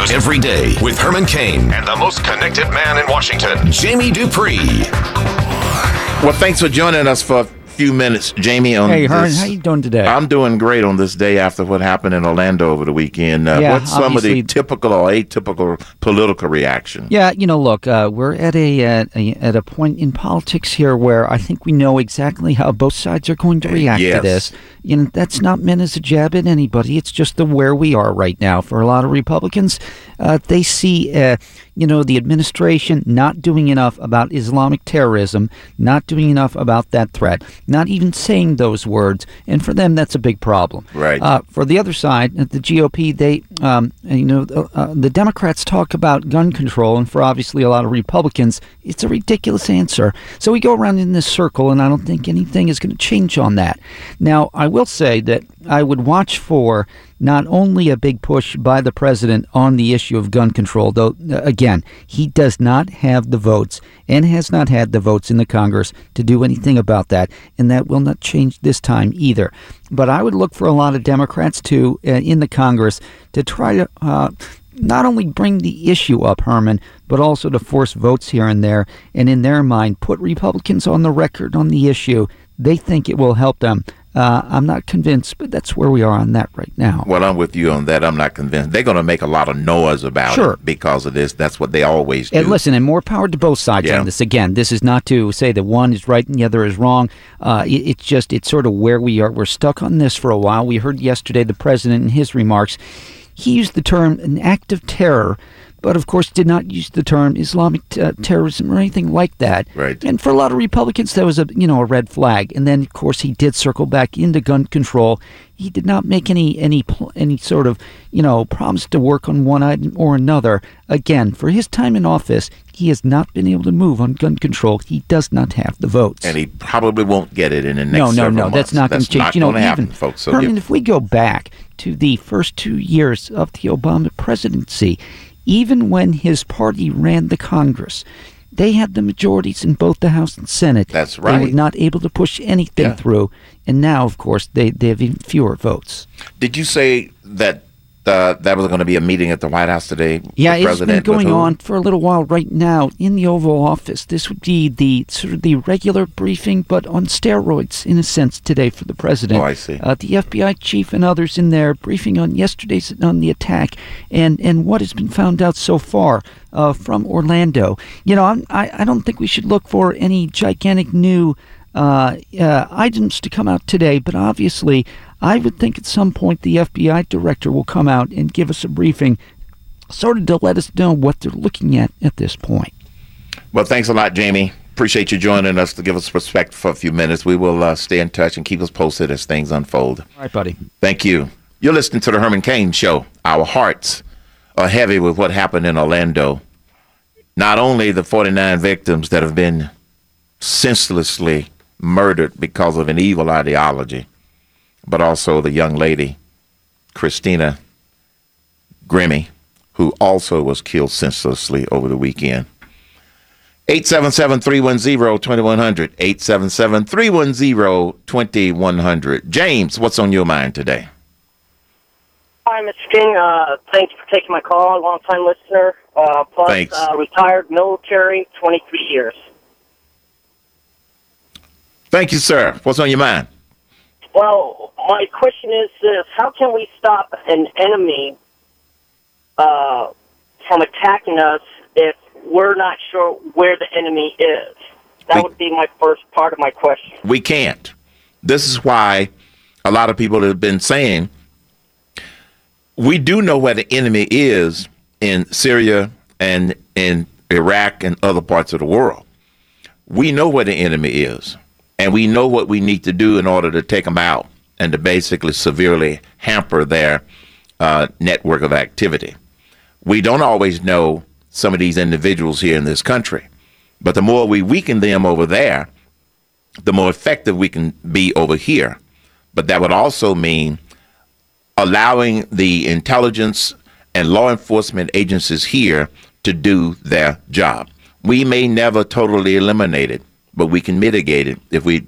news every day with Herman Cain and the most connected man in Washington, Jamie Dupree. Well, thanks for joining us for a few minutes, Jamie. Hey, Herman, how you doing today? I'm doing great on this day after what happened in Orlando over the weekend. What's some of the typical or atypical political reaction? Yeah, you know, look, we're at a point in politics here where I think we know exactly how both sides are going to react to this. You know, that's not meant as a jab at anybody. It's just the where we are right now. For a lot of Republicans, they see, you know, the administration not doing enough about Islamic terrorism, not doing enough about that threat, not even saying those words. And for them, that's a big problem. Right. For the other side, the GOP, they, you know, the Democrats talk about gun control, and for obviously a lot of Republicans, it's a ridiculous answer. So we go around in this circle, and I don't think anything is going to change on that. Now, I will say that I would watch for not only a big push by the president on the issue of gun control, though, again, he does not have the votes and has not had the votes in the Congress to do anything about that, and that will not change this time either. But I would look for a lot of Democrats, too, in the Congress to try to not only bring the issue up, Herman, but also to force votes here and there, and in their mind, put Republicans on the record on the issue. They think it will help them. I'm not convinced, but that's where we are on that right now. Well, I'm with you on that. I'm not convinced. They're going to make a lot of noise about it because of this. That's what they always do. And listen, and more power to both sides on this. Again, this is not to say that one is right and the other is wrong. It's just, it's sort of where we are. We're stuck on this for a while. We heard yesterday the president in his remarks, he used the term an act of terror, but of course did not use the term Islamic terrorism or anything like that. Right. And for a lot of Republicans, that was a, you know, a red flag. And then, of course, he did circle back into gun control. He did not make any sort of, you know, promise to work on one item or another. Again, for his time in office, he has not been able to move on gun control. He does not have the votes. And he probably won't get it in the next months. That's not going to change. You know, even, folks, so Herman, if we go back to the first 2 years of the Obama presidency, even when his party ran the Congress, they had the majorities in both the House and Senate. That's right. They were not able to push anything through. And now, of course, they have even fewer votes. Did you say that that was going to be a meeting at the White House today? Yeah, it's been going on for a little while right now in the Oval Office. This would be the sort of the regular briefing, but on steroids, in a sense, today for the president. Oh, I see. The FBI chief and others in there briefing on the attack and what has been found out so far from Orlando. You know, I don't think we should look for any gigantic new items to come out today, but obviously I would think at some point the FBI director will come out and give us a briefing, sort of to let us know what they're looking at this point. Well, thanks a lot, Jamie. Appreciate you joining us to give us perspective for a few minutes. We will stay in touch and keep us posted as things unfold. All right, buddy. Thank you. You're listening to The Herman Cain Show. Our hearts are heavy with what happened in Orlando. Not only the 49 victims that have been senselessly murdered because of an evil ideology, but also the young lady, Christina Grimmie, who also was killed senselessly over the weekend. 877-310-2100. 877-310-2100. James, what's on your mind today? Hi, Mr. King. Thanks for taking my call. Long-time listener. Plus, retired military, 23 years. Thank you, sir. What's on your mind? Well, my question is this: how can we stop an enemy from attacking us if we're not sure where the enemy is? That would be my first part of my question. We can't. This is why a lot of people have been saying we do know where the enemy is in Syria and in Iraq and other parts of the world. We know where the enemy is. And we know what we need to do in order to take them out and to basically severely hamper their network of activity. We don't always know some of these individuals here in this country, but the more we weaken them over there, the more effective we can be over here. But that would also mean allowing the intelligence and law enforcement agencies here to do their job. We may never totally eliminate it, but we can mitigate it if we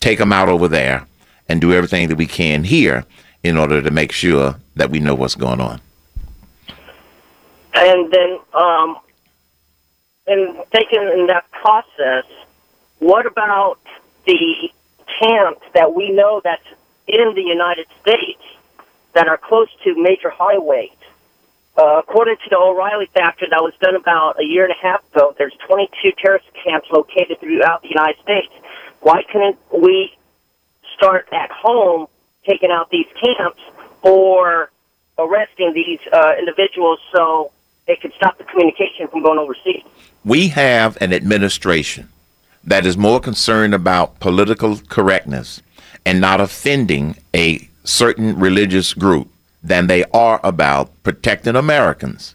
take them out over there and do everything that we can here in order to make sure that we know what's going on. And then, and taking in that process, what about the camps that we know that's in the United States that are close to major highways? According to the O'Reilly Factor that was done about a year and a half ago, there's 22 terrorist camps located throughout the United States. Why couldn't we start at home taking out these camps or arresting these individuals so they could stop the communication from going overseas? We have an administration that is more concerned about political correctness and not offending a certain religious group than they are about protecting Americans.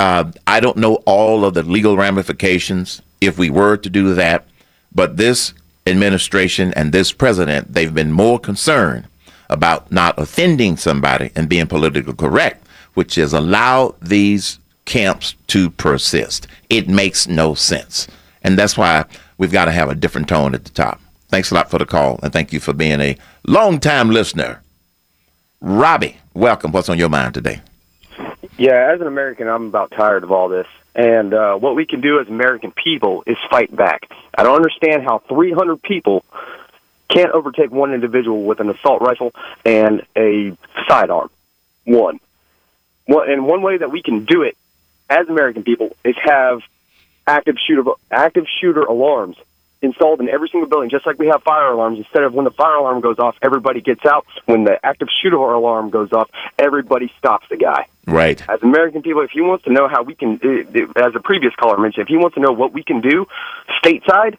I don't know all of the legal ramifications if we were to do that, but this administration and this president, they've been more concerned about not offending somebody and being politically correct, which has allowed these camps to persist. It makes no sense. And that's why we've got to have a different tone at the top. Thanks a lot for the call, and thank you for being a longtime listener. Robbie, welcome. What's on your mind today? Yeah, as an American, I'm about tired of all this. And what we can do as American people is fight back. I don't understand how 300 people can't overtake one individual with an assault rifle and a sidearm. And one way that we can do it as American people is have active shooter alarms installed in every single building, just like we have fire alarms. Instead of when the fire alarm goes off, everybody gets out. When the active shooter alarm goes off, everybody stops the guy. Right. As American people, if he wants to know how we can, as a previous caller mentioned, if he wants to know what we can do stateside,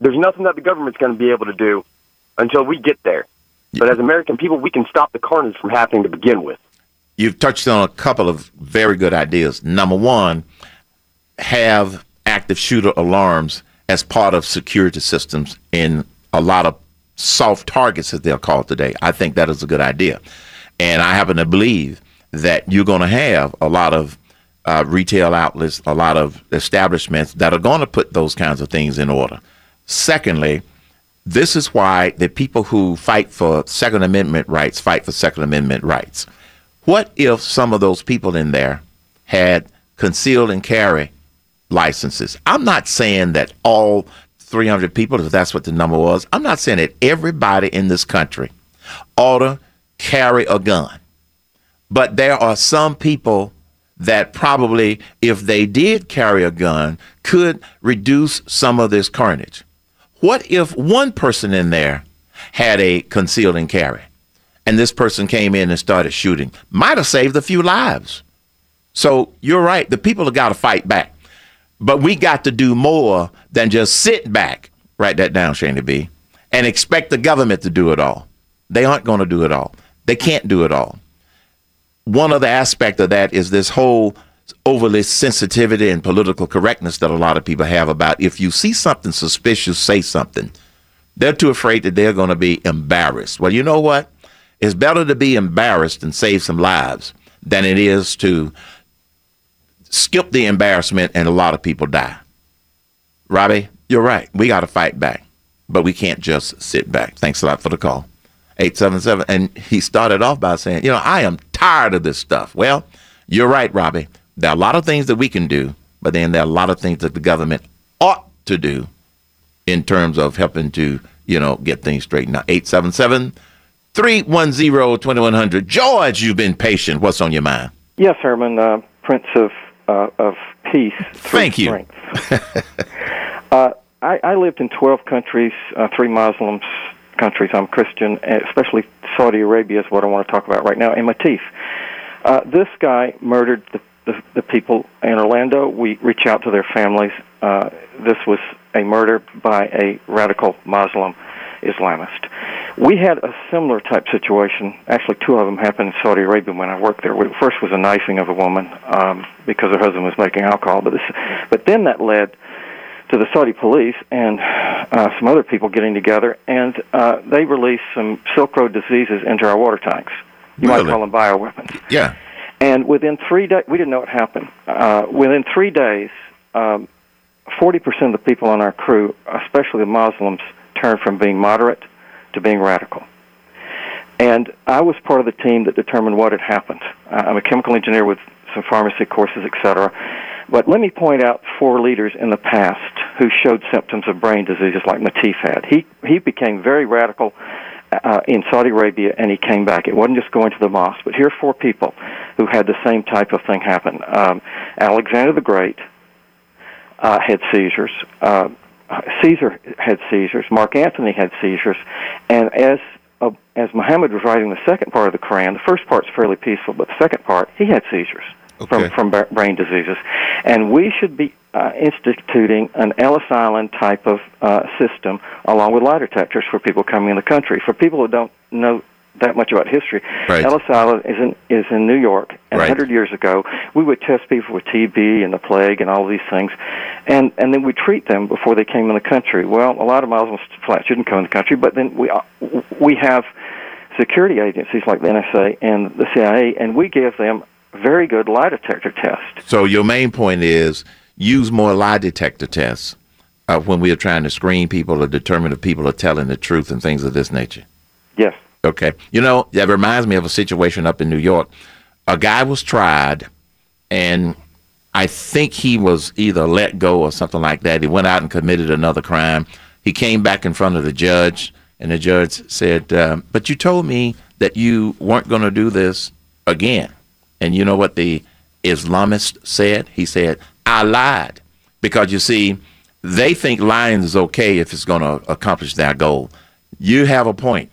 there's nothing that the government's going to be able to do until we get there. Yeah. But as American people, we can stop the carnage from happening to begin with. You've touched on a couple of very good ideas. Number one, have active shooter alarms as part of security systems in a lot of soft targets, as they're called today. I think that is a good idea. And I happen to believe that you're going to have a lot of retail outlets, a lot of establishments that are going to put those kinds of things in order. Secondly, this is why the people who fight for Second Amendment rights fight for Second Amendment rights. What if some of those people in there had concealed and carry licenses? I'm not saying that all 300 people, if that's what the number was, I'm not saying that everybody in this country ought to carry a gun. But there are some people that probably, if they did carry a gun, could reduce some of this carnage. What if one person in there had a concealed and carry, and this person came in and started shooting? Might have saved a few lives. So you're right. The people have got to fight back. But we got to do more than just sit back, write that down, Shana B., and expect the government to do it all. They aren't going to do it all. They can't do it all. One other aspect of that is this whole overly sensitivity and political correctness that a lot of people have about if you see something suspicious, say something. They're too afraid that they're going to be embarrassed. Well, you know what? It's better to be embarrassed and save some lives than it is to skip the embarrassment and a lot of people die. Robbie, you're right. We got to fight back, but we can't just sit back. Thanks a lot for the call. 877. And he started off by saying, you know, I am tired of this stuff. Well, you're right, Robbie. There are a lot of things that we can do, but then there are a lot of things that the government ought to do in terms of helping to, you know, get things straightened out. 877-310-2100. George, you've been patient. What's on your mind? Yes, Herman. Prince of Peace. Thank you. I lived in 12 countries, 3 Muslim countries. I'm Christian, especially Saudi Arabia is what I want to talk about right now, and Matif. This guy murdered the people in Orlando. We reach out to their families. This was a murder by a radical Muslim Islamist. We had a similar type situation. Actually, 2 of them happened in Saudi Arabia when I worked there. First was a knifing of a woman because her husband was making alcohol. But then that led to the Saudi police and some other people getting together, and they released some Silk Road diseases into our water tanks. You might call them bioweapons. Yeah. And within 3 days, we didn't know what happened. Within 3 days, 40% of the people on our crew, especially the Muslims, turned from being moderate to being radical. And I was part of the team that determined what had happened. I'm a chemical engineer with some pharmacy courses, etc. But let me point out four leaders in the past who showed symptoms of brain diseases like Matif had. He became very radical in Saudi Arabia, and he came back. It wasn't just going to the mosque, but here are four people who had the same type of thing happen. Alexander the Great had seizures. Caesar had seizures. Mark Antony had seizures. And as Muhammad was writing the second part of the Quran, the first part's fairly peaceful, but the second part, he had seizures. Okay. From brain diseases. And we should be instituting an Ellis Island type of system along with lie detectors for people coming in the country. For people who don't know that much about history, right. Ellis Island is in New York, and right. 100 years ago we would test people with TB and the plague and all these things, and then we treat them before they came in the country. Well, a lot of Muslims shouldn't come in the country, but then we have security agencies like the NSA and the CIA, and we give them very good lie detector test. So your main point is use more lie detector tests when we are trying to screen people or determine if people are telling the truth and things of this nature. Yes. Okay. You know, that reminds me of a situation up in New York. A guy was tried, and I think he was either let go or something like that. He went out and committed another crime. He came back in front of the judge, and the judge said, but you told me that you weren't going to do this again. And you know what the Islamist said? He said, I lied. Because, you see, they think lying is okay if it's going to accomplish their goal. You have a point.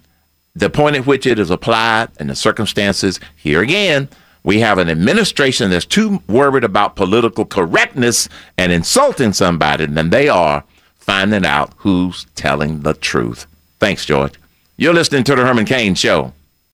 The point at which it is applied and the circumstances, here again, we have an administration that's too worried about political correctness and insulting somebody than they are finding out who's telling the truth. Thanks, George. You're listening to The Herman Cain Show.